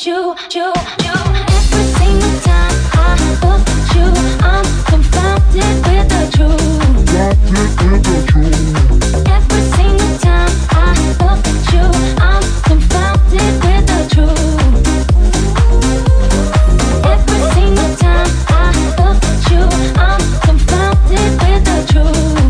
you. Every single time I look at you, I'm confounded with the truth. Every single time I look at you, I'm confounded with the truth. Every single time I look at you, I'm confounded with the truth.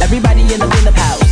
Everybody in the house.